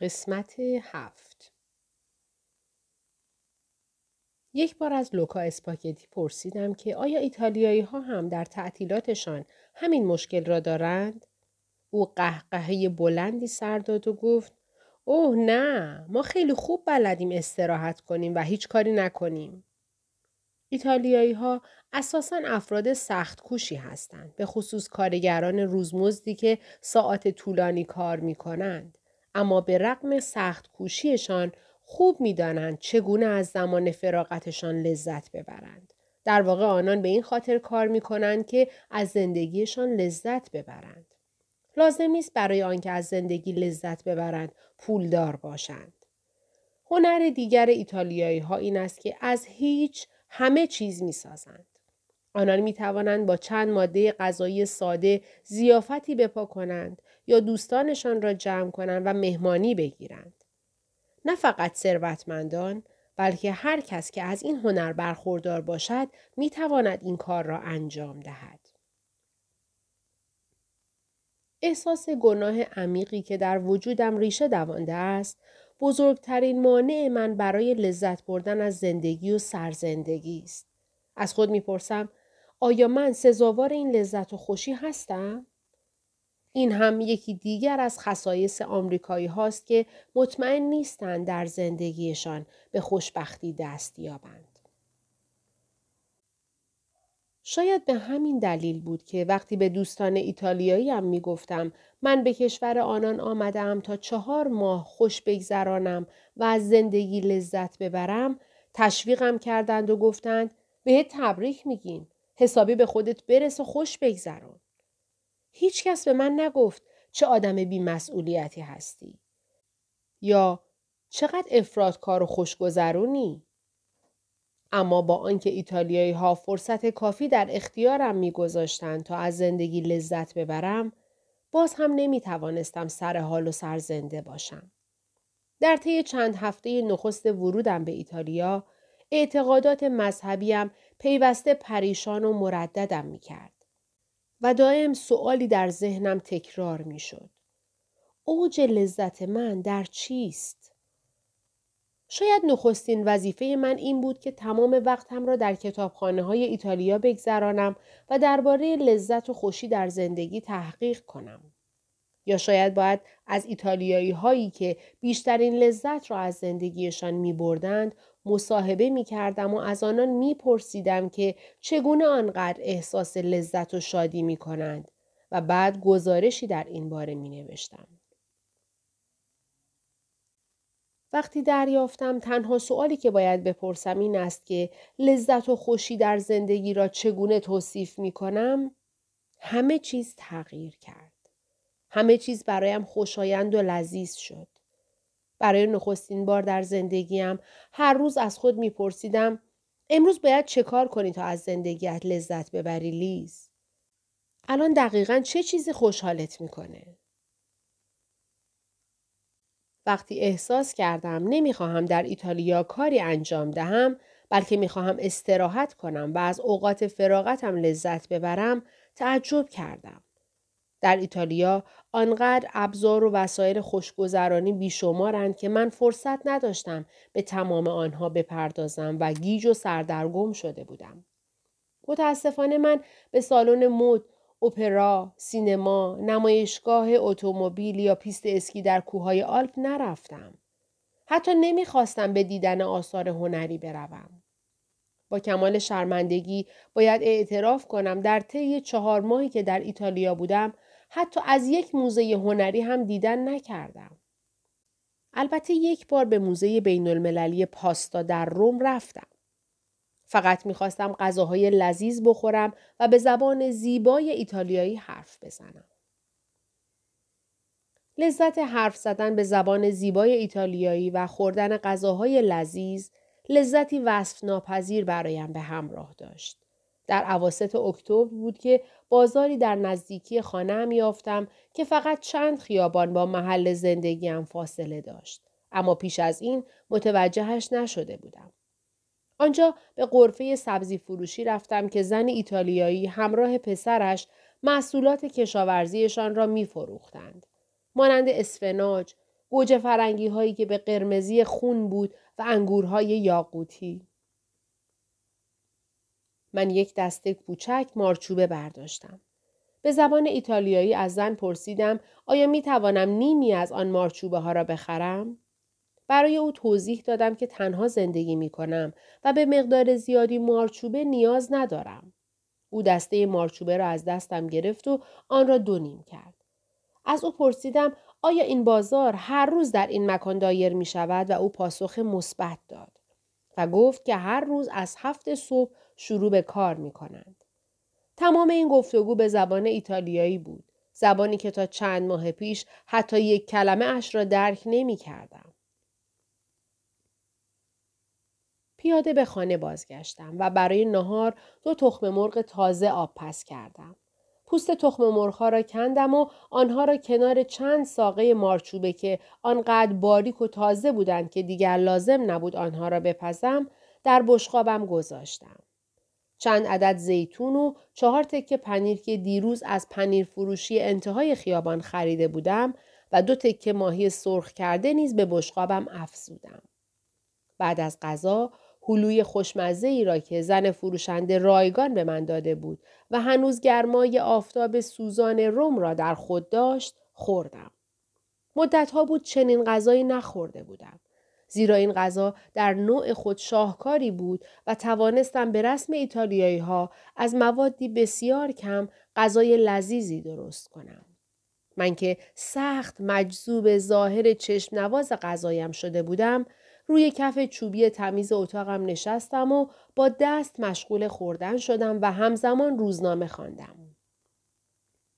قسمت 7. یک بار از لوکا اسپاگتی پرسیدم که آیا ایتالیایی ها هم در تعطیلاتشان همین مشکل را دارند؟ او قهقهه بلندی سر داد و گفت اوه نه، ما خیلی خوب بلدیم استراحت کنیم و هیچ کاری نکنیم. ایتالیایی ها اساساً افراد سخت کوشی هستند، به خصوص کارگران روزمزدی که ساعت طولانی کار می کنند. اما به رغم سخت کوشیشان خوب می دانند چگونه از زمان فراغتشان لذت ببرند. در واقع آنان به این خاطر کار می کنند که از زندگیشان لذت ببرند. لازم نیست برای آنکه از زندگی لذت ببرند پولدار باشند. هنر دیگر ایتالیایی ها این است که از هیچ همه چیز می سازند. آنان می توانند با چند ماده غذایی ساده ضیافتی بپا کنند یا دوستانشان را جمع کنند و مهمانی بگیرند. نه فقط ثروتمندان، بلکه هر کس که از این هنر برخوردار باشد می تواند این کار را انجام دهد. احساس گناه عمیقی که در وجودم ریشه دوانده است، بزرگترین مانع من برای لذت بردن از زندگی و سرزندگی است. از خود میپرسم آیا من سزاوار این لذت و خوشی هستم؟ این هم یکی دیگر از خصایص آمریکایی هاست که مطمئن نیستند در زندگیشان به خوشبختی دست یابند. شاید به همین دلیل بود که وقتی به دوستان ایتالیایی هم می گفتم من به کشور آنان آمدم تا 4 ماه خوش بگذرانم و از زندگی لذت ببرم، تشویقم کردند و گفتند بهت تبریک میگیم، حسابی به خودت برس و خوش بگذران. هیچ کس به من نگفت چه آدم بی‌مسئولیتی هستی یا چقدر افراطکار و خوشگذرونی. اما با آنکه ایتالیایی ها فرصت کافی در اختیارم میگذاشتند تا از زندگی لذت ببرم، باز هم نمیتوانستم سر حال و سرزنده باشم. در طی چند هفته نخست ورودم به ایتالیا، اعتقادات مذهبیم پیوسته پریشان و مرددم میکرد و دائم سؤالی در ذهنم تکرار میشد. اوج لذت من در چیست؟ شاید نخستین وظیفه من این بود که تمام وقتم را در کتابخانه‌های ایتالیا بگذرانم و درباره لذت و خوشی در زندگی تحقیق کنم. یا شاید باید از ایتالیایی هایی که بیشترین لذت را از زندگیشان می‌بردند مصاحبه می‌کردم و از آنان می‌پرسیدم که چگونه آنقدر احساس لذت و شادی می‌کنند و بعد گزارشی در این باره می‌نوشتم. وقتی دریافتم تنها سؤالی که باید بپرسم این است که لذت و خوشی در زندگی را چگونه توصیف می کنم، همه چیز تغییر کرد. همه چیز برایم خوشایند و لذیذ شد. برای نخستین بار در زندگیم هر روز از خود می پرسیدم امروز باید چه کار کنی تا از زندگیت لذت ببری لیز؟ الان دقیقاً چه چیزی خوشحالت می کنه؟ وقتی احساس کردم نمیخواهم در ایتالیا کاری انجام دهم، بلکه میخواهم استراحت کنم و از اوقات فراغتم لذت ببرم، تعجب کردم. در ایتالیا آنقدر ابزار و وسایل خوشگذرانی بیشمارند که من فرصت نداشتم به تمام آنها بپردازم و گیج و سردرگم شده بودم. متاسفانه من به سالن مد، اپرا، سینما، نمایشگاه اتومبیل یا پیست اسکی در کوههای آلپ نرفتم. حتی نمیخواستم به دیدن آثار هنری بروم. با کمال شرمندگی باید اعتراف کنم در طی 4 ماهی که در ایتالیا بودم حتی از یک موزه هنری هم دیدن نکردم. البته یک بار به موزه بین‌المللی پاستا در روم رفتم. فقط میخواستم غذاهای لذیذ بخورم و به زبان زیبای ایتالیایی حرف بزنم. لذت حرف زدن به زبان زیبای ایتالیایی و خوردن غذاهای لذیذ لذتی وصف ناپذیر برایم به همراه داشت. در اواسط اکتبر بود که بازاری در نزدیکی خانه‌ام یافتم که فقط چند خیابان با محل زندگیم فاصله داشت. اما پیش از این متوجهش نشده بودم. آنجا به غرفه سبزی فروشی رفتم که زن ایتالیایی همراه پسرش محصولات کشاورزیشان را می فروختند. مانند اسفناج، گوجه فرنگی هایی که به قرمزی خون بود و انگورهای یاقوتی. من یک دسته کوچک مارچوبه برداشتم. به زبان ایتالیایی از زن پرسیدم آیا می توانم نیمی از آن مارچوبه ها را بخرم؟ برای او توضیح دادم که تنها زندگی می کنم و به مقدار زیادی مارچوبه نیاز ندارم. او دسته مارچوبه را از دستم گرفت و آن را دو نیم کرد. از او پرسیدم آیا این بازار هر روز در این مکان دایر می شود و او پاسخ مثبت داد و گفت که هر روز از 7 صبح شروع به کار می کنند. تمام این گفتگو به زبان ایتالیایی بود. زبانی که تا چند ماه پیش حتی یک کلمه اش را درک نمی کردم. پیاده به خانه بازگشتم و برای نهار 2 تخم مرغ تازه آب پس کردم. پوست تخم مرغ‌ها را کندم و آنها را کنار چند ساقه مارچوبه که آنقدر باریک و تازه بودند که دیگر لازم نبود آنها را بپزم در بشقابم گذاشتم. چند عدد زیتون و 4 تکه پنیر که دیروز از پنیر فروشی انتهای خیابان خریده بودم و 2 تکه ماهی سرخ کرده نیز به بشقابم افزودم. بعد از غذا هلوی خوشمزه ای را که زن فروشنده رایگان به من داده بود و هنوز گرمای آفتاب سوزان روم را در خود داشت خوردم. مدتها بود چنین غذایی نخورده بودم. زیرا این غذا در نوع خود شاهکاری بود و توانستم به رسم ایتالیایی ها از موادی بسیار کم غذای لذیذی درست کنم. من که سخت مجذوب ظاهر چشم نواز غذایم شده بودم، روی کف چوبی تمیز اتاقم نشستم و با دست مشغول خوردن شدم و همزمان روزنامه خواندم.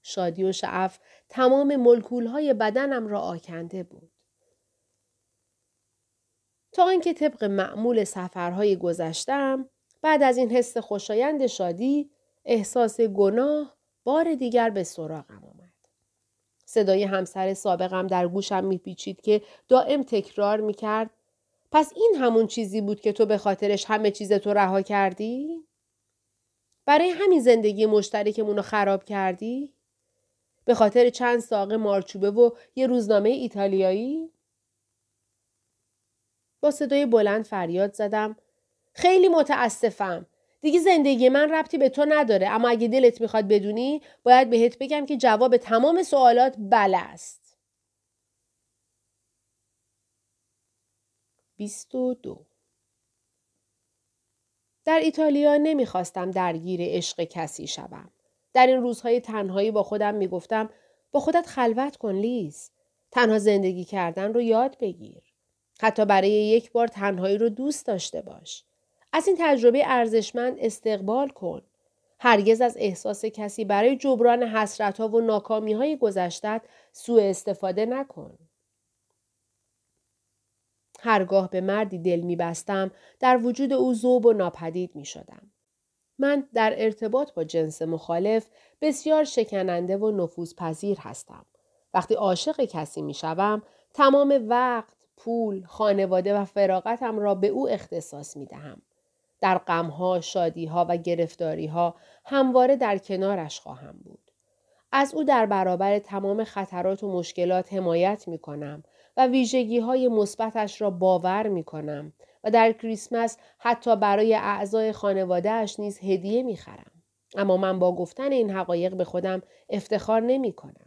شادی و شعف تمام مولکول‌های بدنم را آکنده بود. تا اینکه طبق معمول سفرهای گذشتم، بعد از این حس خوشایند شادی، احساس گناه بار دیگر به سراغم آمد. صدای همسر سابقم در گوشم میپیچید که دائم تکرار میکرد: پس این همون چیزی بود که تو به خاطرش همه چیزتو رها کردی؟ برای همین زندگی مشترکمونو خراب کردی؟ به خاطر چند ساقه مارچوبه و یه روزنامه ایتالیایی؟ با صدای بلند فریاد زدم: خیلی متاسفم. دیگه زندگی من ربطی به تو نداره، اما اگه دلت میخواد بدونی باید بهت بگم که جواب تمام سوالات بله است. 22. در ایتالیا نمیخواستم درگیر عشق کسی شوم. در این روزهای تنهایی با خودم میگفتم: با خودت خلوت کن لیز. تنها زندگی کردن رو یاد بگیر. حتی برای یک بار تنهایی رو دوست داشته باش. از این تجربه ارزشمند استقبال کن. هرگز از احساس کسی برای جبران حسرت‌ها و ناکامی‌های گذشته‌ات سوء استفاده نکن. هرگاه به مردی دل می‌بستم، در وجود او ذوب و ناپدید می‌شدم. من در ارتباط با جنس مخالف بسیار شکننده و نفوذپذیر هستم. وقتی عاشق کسی می‌شوم، تمام وقت، پول، خانواده و فراغتم را به او اختصاص می‌دهم. در غم‌ها، شادی‌ها و گرفتاری‌ها همواره در کنارش خواهم بود. از او در برابر تمام خطرات و مشکلات حمایت می‌کنم و ویژگی‌های مثبتش را باور می‌کنم و در کریسمس حتی برای اعضای خانواده‌اش نیز هدیه می‌خرم. اما من با گفتن این حقایق به خودم افتخار نمی‌کنم.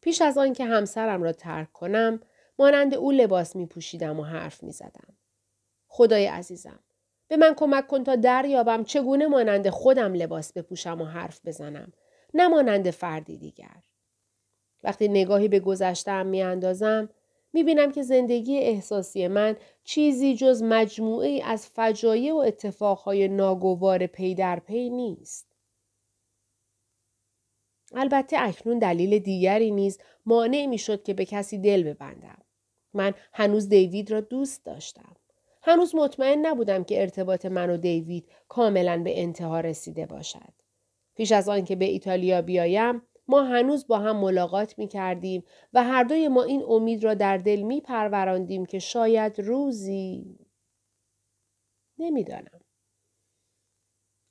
پیش از آن که همسرم را ترک کنم، مانند او لباس می‌پوشیدم و حرف می‌زدم. خدای عزیزم، به من کمک کن تا دریابم چگونه مانند خودم لباس بپوشم و حرف بزنم، نه مانند فردی دیگر. وقتی نگاهی به گذشته‌ام می‌اندازم، می‌بینم که زندگی احساسی من چیزی جز مجموعه‌ای از فجایع و اتفاق‌های ناگوار پی در پی نیست. البته اکنون دلیل دیگری نیز مانع میشد که به کسی دل ببندم. من هنوز دیوید را دوست داشتم. هنوز مطمئن نبودم که ارتباط من و دیوید کاملا به انتها رسیده باشد. پیش از آن که به ایتالیا بیایم، ما هنوز با هم ملاقات می کردیم و هر دوی ما این امید را در دل می پروراندیم که شاید روزی، نمیدانم.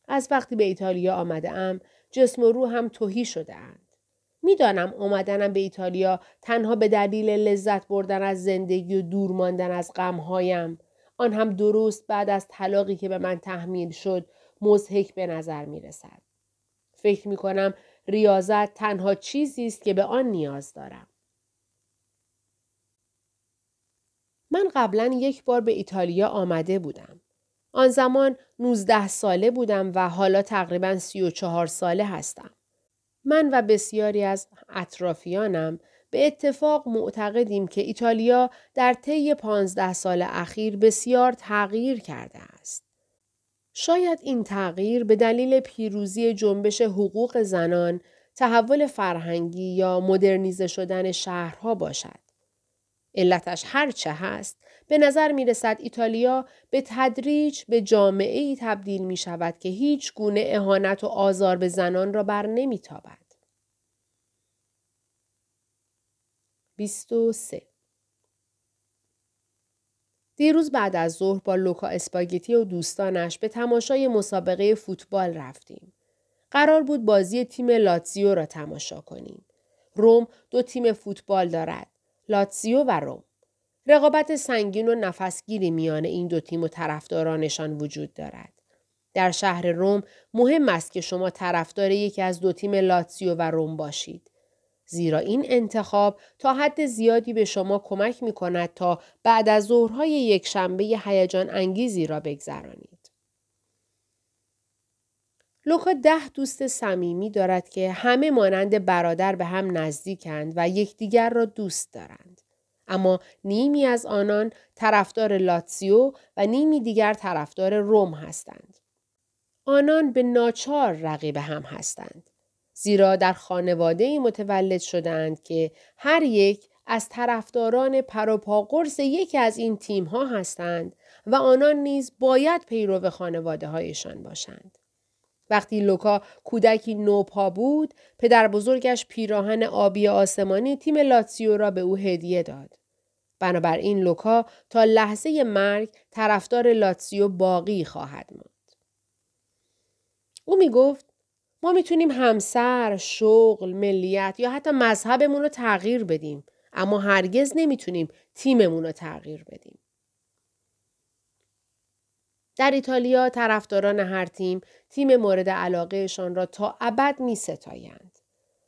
از وقتی به ایتالیا آمده ام، جسم و روحم تهی شده‌اند. میدانم آمدنم به ایتالیا تنها به دلیل لذت بردن از زندگی و دور ماندن از غمهایم، آن هم درست بعد از طلاقی که به من تحمیل شد، مضحک به نظر می رسد. فکر می کنم ریاضت تنها چیزی است که به آن نیاز دارم. من قبلا یک بار به ایتالیا آمده بودم. آن زمان 19 ساله بودم و حالا تقریباً 34 ساله هستم. من و بسیاری از اطرافیانم به اتفاق معتقدیم که ایتالیا در طی 15 سال اخیر بسیار تغییر کرده است. شاید این تغییر به دلیل پیروزی جنبش حقوق زنان، تحول فرهنگی یا مدرنیزه شدن شهرها باشد. علتش هر چه هست، به نظر می رسد ایتالیا به تدریج به جامعه‌ای تبدیل می شود که هیچ گونه اهانت و آزار به زنان را بر نمی تابد. 23. دیروز بعد از ظهر با لوکا اسپاگتی و دوستانش به تماشای مسابقه فوتبال رفتیم. قرار بود بازی تیم لاتزیو را تماشا کنیم. روم 2 تیم فوتبال دارد، لاتزیو و روم. رقابت سنگین و نفسگیری میان این 2 تیم و طرفدارانشان وجود دارد. در شهر روم مهم است که شما طرفدار یکی از 2 تیم لاتزیو و روم باشید. زیرا این انتخاب تا حد زیادی به شما کمک می کند تا بعد از ظهرهای یک شنبه هیجان انگیزی را بگذرانید. لوکا 10 دوست صمیمی دارد که همه مانند برادر به هم نزدیکند و یکدیگر را دوست دارند. اما نیمی از آنان طرفدار لاتزیو و نیمی دیگر طرفدار روم هستند. آنان به ناچار رقیب هم هستند. زیرا در خانواده‌ای متولد شدند که هر یک از طرفداران پروپاقرص یکی از این تیم‌ها هستند و آنان نیز باید پیرو خانواده‌هایشان باشند. وقتی لوکا کودکی نوپا بود، پدر بزرگش پیراهن آبی آسمانی تیم لاتزیو را به او هدیه داد. بنابراین لوکا تا لحظه مرگ طرفدار لاتزیو باقی خواهد ماند. او می گفت ما میتونیم همسر، شغل، ملیت یا حتی مذهبمون رو تغییر بدیم، اما هرگز نمیتونیم تیممون رو تغییر بدیم. در ایتالیا طرفداران هر تیم مورد علاقهشان را تا ابد میستایند.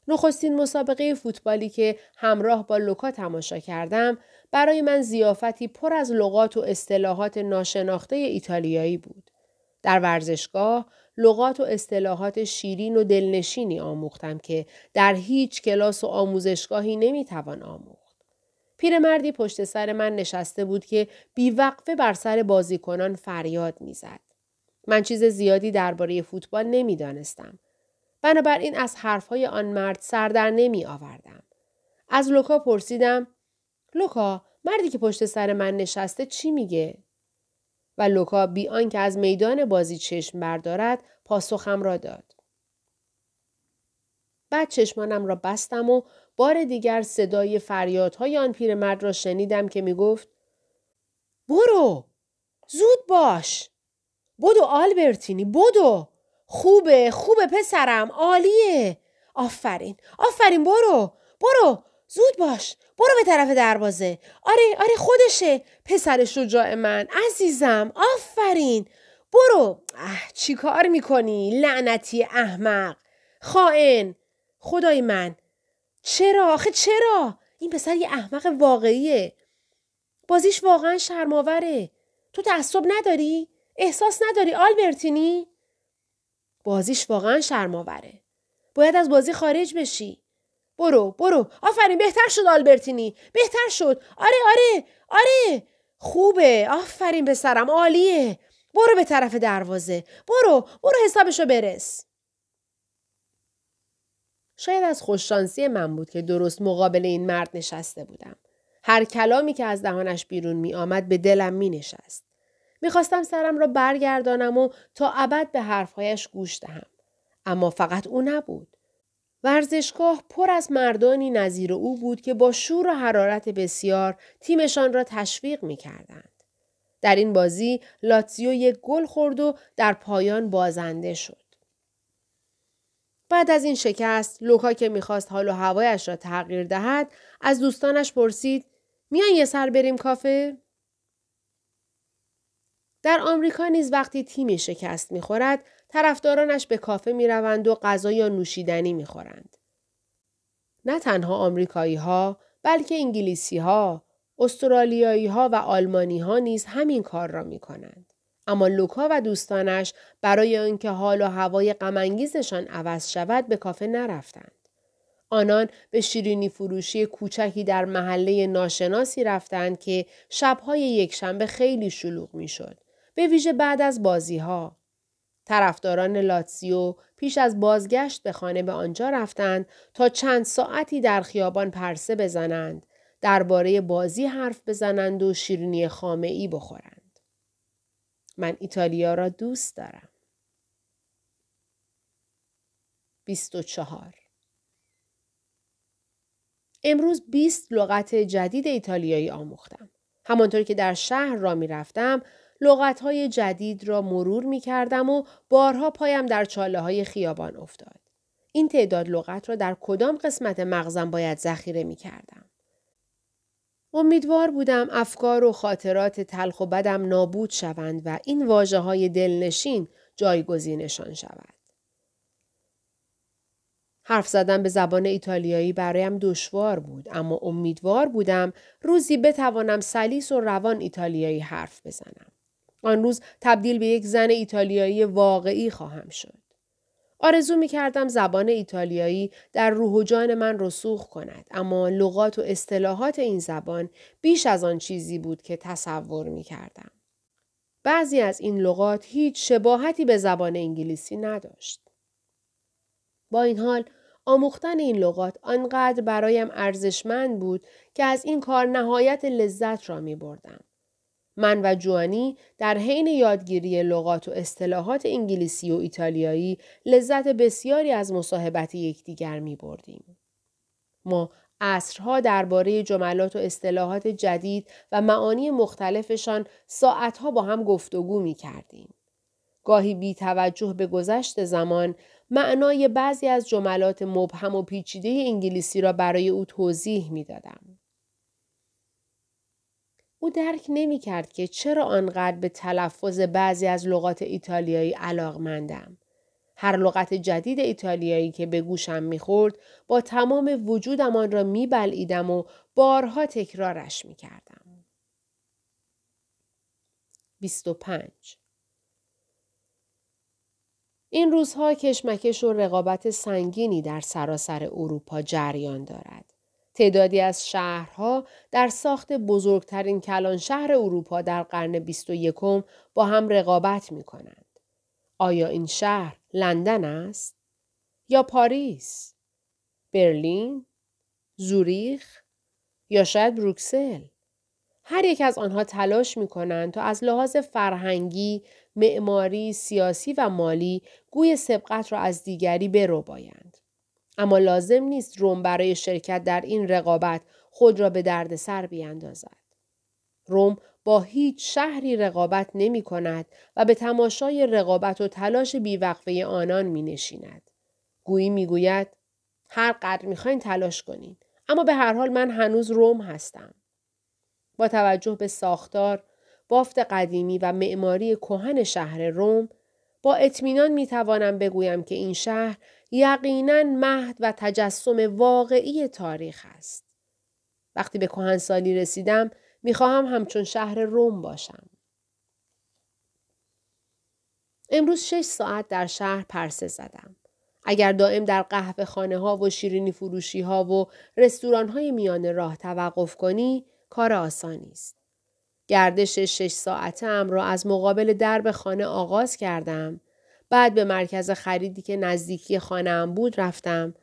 نخستین مسابقه فوتبالی که همراه با لوکا تماشا کردم، برای من ضیافتی پر از لغات و اصطلاحات ناشناخته ایتالیایی بود. در ورزشگاه لغات و اصطلاحات شیرین و دلنشینی آموختم که در هیچ کلاس و آموزشگاهی نمیتوان آموخت. پیرمردی پشت سر من نشسته بود که بیوقفه بر سر بازیکنان فریاد میزد. من چیز زیادی درباره فوتبال نمیدانستم. بنابراین از حرفهای آن مرد سر در نمی آوردم. از لوکا پرسیدم: لوکا، مردی که پشت سر من نشسته چی میگه؟ و لوکا بی آنکه از میدان بازی چشم بردارد پاسخم را داد. بعد چشمانم را بستم و بار دیگر صدای فریادهای آن پیرمرد را شنیدم که می گفت: برو، زود باش، بدو آلبرتینی، بدو، خوبه پسرم، عالیه، آفرین، برو، زود باش، برو به طرف دروازه. آره خودشه، پسر شجاع من، عزیزم، آفرین، برو. چی کار میکنی لعنتی احمق، خائن، خدای من، چرا؟ این پسر یه احمق واقعیه، بازیش واقعا شرماوره. تو تعصب نداری؟ احساس نداری آلبرتینی؟ بازیش واقعا شرماوره، باید از بازی خارج بشی. برو، آفرین، بهتر شد آلبرتینی، بهتر شد، آره، خوبه، آفرین پسرم، عالیه، برو به طرف دروازه، برو حسابشو برس. شاید از خوششانسی من بود که درست مقابل این مرد نشسته بودم. هر کلامی که از دهانش بیرون می آمد به دلم می نشست. می خواستم سرم را برگردانم و تا ابد به حرفهایش گوش دهم. اما فقط او نبود. ورزشگاه پر از مردانی نظیر او بود که با شور و حرارت بسیار تیمشان را تشویق می کردند. در این بازی لاتزیو 1 گل خورد و در پایان بازنده شد. بعد از این شکست، لوکا که میخواست حال و هوایش را تغییر دهد، از دوستانش پرسید میان یه سر بریم کافه؟ در آمریکا نیز وقتی تیمی شکست میخورد، طرفدارانش به کافه میروند و غذا یا نوشیدنی میخورند. نه تنها آمریکایی ها، بلکه انگلیسی ها، استرالیایی ها و آلمانی ها نیز همین کار را میکنند. اما لوکا و دوستانش برای اینکه حال و هوای غم انگیزشان عوض شود به کافه نرفتند. آنان به شیرینی فروشی کوچکی در محله ناشناسی رفتند که شبهای یکشنبه خیلی شلوغ میشد، به ویژه بعد از بازی ها. طرفداران لاتزیو پیش از بازگشت به خانه به آنجا رفتند تا چند ساعتی در خیابان پرسه بزنند، درباره بازی حرف بزنند و شیرینی خامه‌ای بخورند. من ایتالیا را دوست دارم. 24 امروز 20 لغت جدید ایتالیایی آموختم. همانطور که در شهر را می رفتم، لغت‌های جدید را مرور می‌کردم و بارها پایم در چاله‌های خیابان افتاد. این تعداد لغت را در کدام قسمت مغزم باید ذخیره می‌کردم؟ امیدوار بودم افکار و خاطرات تلخ و بدم نابود شوند و این واژه‌های دلنشین جایگزینشان شود. حرف زدن به زبان ایتالیایی برایم دشوار بود، اما امیدوار بودم روزی بتوانم سلیس و روان ایتالیایی حرف بزنم. آن روز تبدیل به یک زن ایتالیایی واقعی خواهم شد. آرزو می کردم زبان ایتالیایی در روح و جان من رسوخ کند، اما لغات و اصطلاحات این زبان بیش از آن چیزی بود که تصور می کردم. بعضی از این لغات هیچ شباهتی به زبان انگلیسی نداشت. با این حال، آموختن این لغات آنقدر برایم ارزشمند بود که از این کار نهایت لذت را می بردم. من و جوانی در حین یادگیری لغات و اصطلاحات انگلیسی و ایتالیایی لذت بسیاری از مصاحبت یکدیگر می‌بردیم. ما عصرها درباره جملات و اصطلاحات جدید و معانی مختلفشان ساعتها با هم گفتگو می‌کردیم. گاهی بی توجه به گذشت زمان معنای بعضی از جملات مبهم و پیچیده انگلیسی را برای او توضیح می‌دادم. او درک نمی کرد که چرا آنقدر به تلفظ بعضی از لغات ایتالیایی علاقمندم. هر لغت جدید ایتالیایی که به گوشم می خورد با تمام وجودم آن را می بلعیدم و بارها تکرارش می کردم. 25 این روزها کشمکش و رقابت سنگینی در سراسر اروپا جریان دارد. تعدادی از شهرها در ساخت بزرگترین کلان شهر اروپا در قرن 21 با هم رقابت می کنند. آیا این شهر لندن است؟ یا پاریس؟ برلین؟ زوریخ؟ یا شاید بروکسل؟ هر یک از آنها تلاش می کنند تا از لحاظ فرهنگی، معماری، سیاسی و مالی گوی سبقت را از دیگری بربایند. اما لازم نیست روم برای شرکت در این رقابت خود را به درد سر بیاندازد. روم با هیچ شهری رقابت نمی کند و به تماشای رقابت و تلاش بیوقفه آنان می نشیند. گویی می گوید هر قدر می خواین تلاش کنین، اما به هر حال من هنوز روم هستم. با توجه به ساختار، بافت قدیمی و معماری کهن شهر روم، با اطمینان می توانم بگویم که این شهر یقیناً مهد و تجسم واقعی تاریخ است. وقتی به کهنسالی رسیدم، می‌خواهم همچون شهر روم باشم. امروز 6 ساعت در شهر پرسه زدم. اگر دائم در قهوه‌خانه‌ها و شیرینی فروشی‌ها و رستوران‌های میان راه توقف کنی، کار آسانی است. گردش 6 ساعته‌ام را از مقابل درب خانه آغاز کردم. بعد به مرکز خریدی که نزدیکی خانه‌ام بود رفتم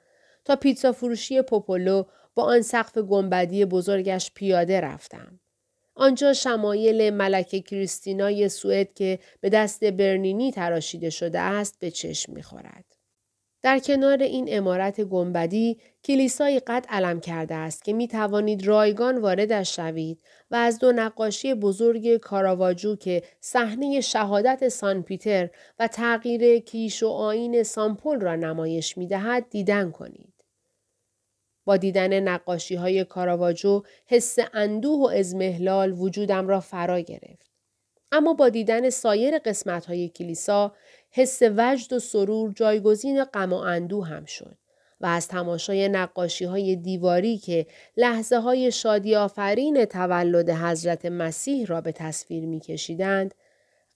تا پیتزا فروشی پوپولو با آن سقف گنبدی بزرگش پیاده رفتم. آنجا شمایل ملکه کریستینا سوئد که به دست برنینی تراشیده شده است به چشم می‌خورد. در کنار این عمارت گنبدی کلیسایی قد علم کرده است که می توانید رایگان واردش شوید و از دو نقاشی بزرگ کاراواجو که صحنه شهادت سان پیتر و تغییر کیش و آیین سامپل را نمایش می دهد دیدن کنید. با دیدن نقاشی های کاراواجو حس اندوه و اضمحلال وجودم را فرا گرفت. اما با دیدن سایر قسمت های کلیسا حس وجد و سرور جایگزین غم و اندوه هم شد و از تماشای نقاشی های دیواری که لحظه های شادی آفرین تولد حضرت مسیح را به تصویر می کشیدند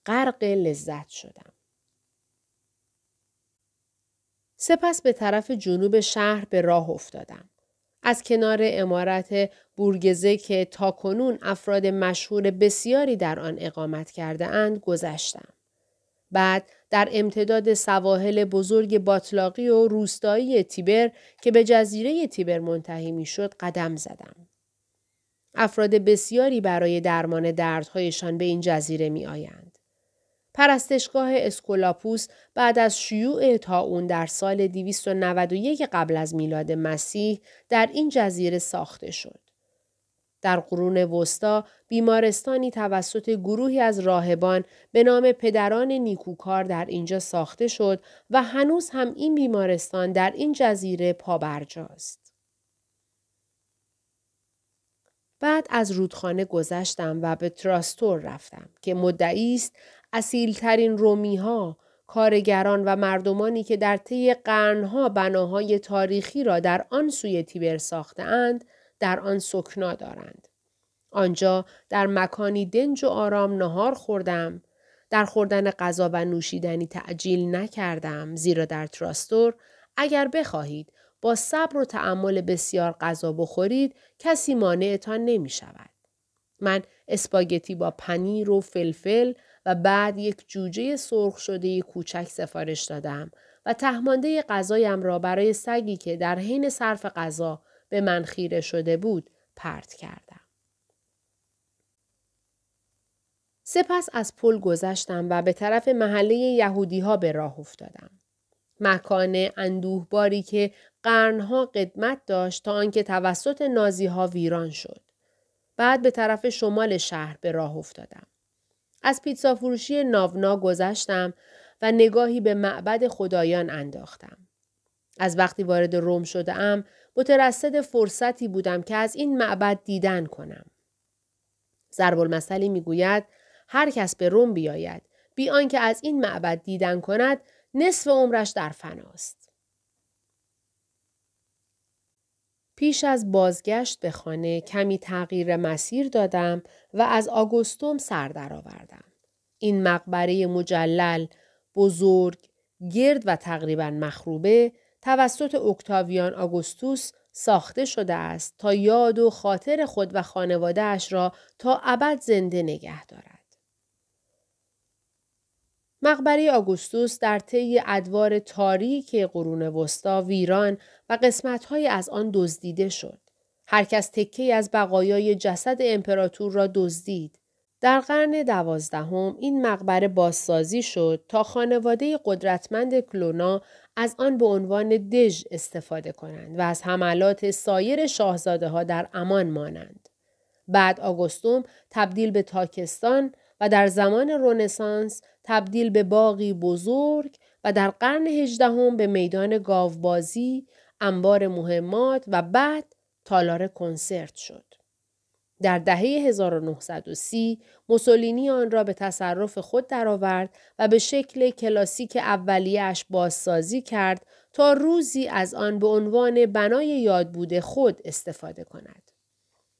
غرق لذت شدم. سپس به طرف جنوب شهر به راه افتادم. از کنار عمارت بورغیزه که تاکنون افراد مشهور بسیاری در آن اقامت کرده اند گذشتم. بعد در امتداد سواحل بزرگ باطلاقی و روستایی تیبر که به جزیره تیبر منتهی میشد قدم زدم. افراد بسیاری برای درمان دردهایشان به این جزیره می آیند. پرستشگاه اسکولاپوس بعد از شیوع طاعون در سال 291 قبل از میلاد مسیح در این جزیره ساخته شد. در قرون وسطی بیمارستانی توسط گروهی از راهبان به نام پدران نیکوکار در اینجا ساخته شد و هنوز هم این بیمارستان در این جزیره پابرجاست. بعد از رودخانه گذشتم و به تراستور رفتم که مدعی است اصیلترین رومی‌ها، کارگران و مردمانی که در طی قرنها بناهای تاریخی را در آن سوی تیبر ساخته‌اند، در آن سکنا دارند. آنجا در مکانی دنج و آرام نهار خوردم. در خوردن غذا و نوشیدنی تعجیل نکردم زیرا در تراستور اگر بخواهید با صبر و تأمل بسیار غذا بخورید کسی مانعتان نمی شود. من اسپاگتی با پنیر و فلفل و بعد یک جوجه سرخ شده کوچک سفارش دادم و تهمانده غذایم را برای سگی که در حین صرف غذا به من خیره شده بود پرت کردم. سپس از پل گذشتم و به طرف محله یهودی ها به راه افتادم. مکان اندوهباری که قرنها قدمت داشت تا آنکه توسط نازی ها ویران شد. بعد به طرف شمال شهر به راه افتادم. از پیتزا فروشی ناونا گذشتم و نگاهی به معبد خدایان انداختم. از وقتی وارد روم شدم مترصد فرصتی بودم که از این معبد دیدن کنم. ضرب‌المثلی میگوید هر کس به روم بیاید بی آنکه از این معبد دیدن کند نصف عمرش در فناست. پیش از بازگشت به خانه کمی تغییر مسیر دادم و از آگوستوم سر درآوردم. این مقبره مجلل، بزرگ، گرد و تقریباً مخروبه توسط اوکتاویان آگوستوس ساخته شده است تا یاد و خاطر خود و خانواده‌اش را تا ابد زنده نگه دارد. مقبره آگوستوس در طی ادوار تاریک قرون وسطی ویران و قسمت‌های از آن دزدیده شد. هر کس تکه‌ای از بقایای جسد امپراتور را دزدید. در قرن 12 این مقبره بازسازی شد تا خانواده قدرتمند کلونا از آن به عنوان دژ استفاده کنند و از حملات سایر شاهزاده ها در امان مانند. بعد آگوستوم تبدیل به تاکستان و در زمان رنسانس تبدیل به باغی بزرگ و در قرن 18 به میدان گاوبازی، انبار مهمات و بعد تالار کنسرت شد. در دهه 1930 موسولینی آن را به تصرف خود درآورد و به شکل کلاسیک اولیه‌اش بازسازی کرد تا روزی از آن به عنوان بنای یادبود خود استفاده کند.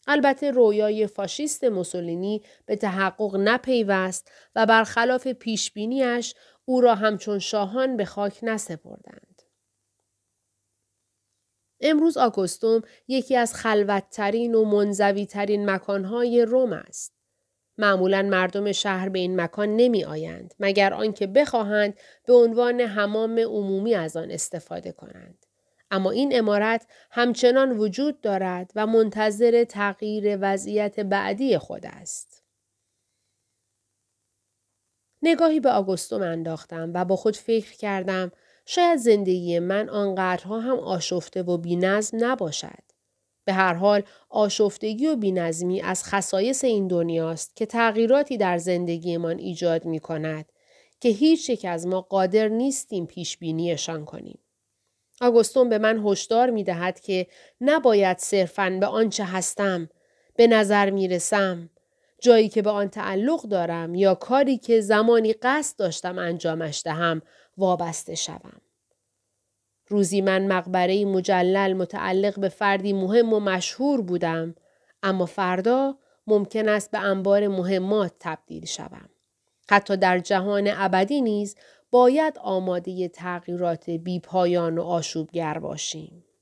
البته رویای فاشیست موسولینی به تحقق نپیوست و برخلاف پیشبینیش او را همچون شاهان به خاک نسپردند. امروز آگوستوم یکی از خلوتترین و منزویترین مکانهای روم است. معمولاً مردم شهر به این مکان نمی آیند مگر آنکه بخواهند به عنوان حمام عمومی از آن استفاده کنند. اما این عمارت همچنان وجود دارد و منتظر تغییر وضعیت بعدی خود است. نگاهی به آگوستوم انداختم و با خود فکر کردم شاید زندگی من آنقدرها هم آشفته و بی‌نظم نباشد. به هر حال آشفتگی و بی‌نظمی از خصایص این دنیاست که تغییراتی در زندگیمان ایجاد می‌کند که هیچ یک از ما قادر نیستیم پیش بینیشان کنیم. آگوستون به من هشدار می‌دهد که نباید صرفاً به آنچه هستم، به نظر می‌رسم، جایی که به آن تعلق دارم یا کاری که زمانی قصد داشتم انجامش دهم وابسته شوم. روزی من مقبره مجلل متعلق به فردی مهم و مشهور بودم، اما فردا ممکن است به انبار مهمات تبدیل شوم. حتی در جهان ابدی نیز باید آماده تغییرات بی پایان و آشوبگر باشیم.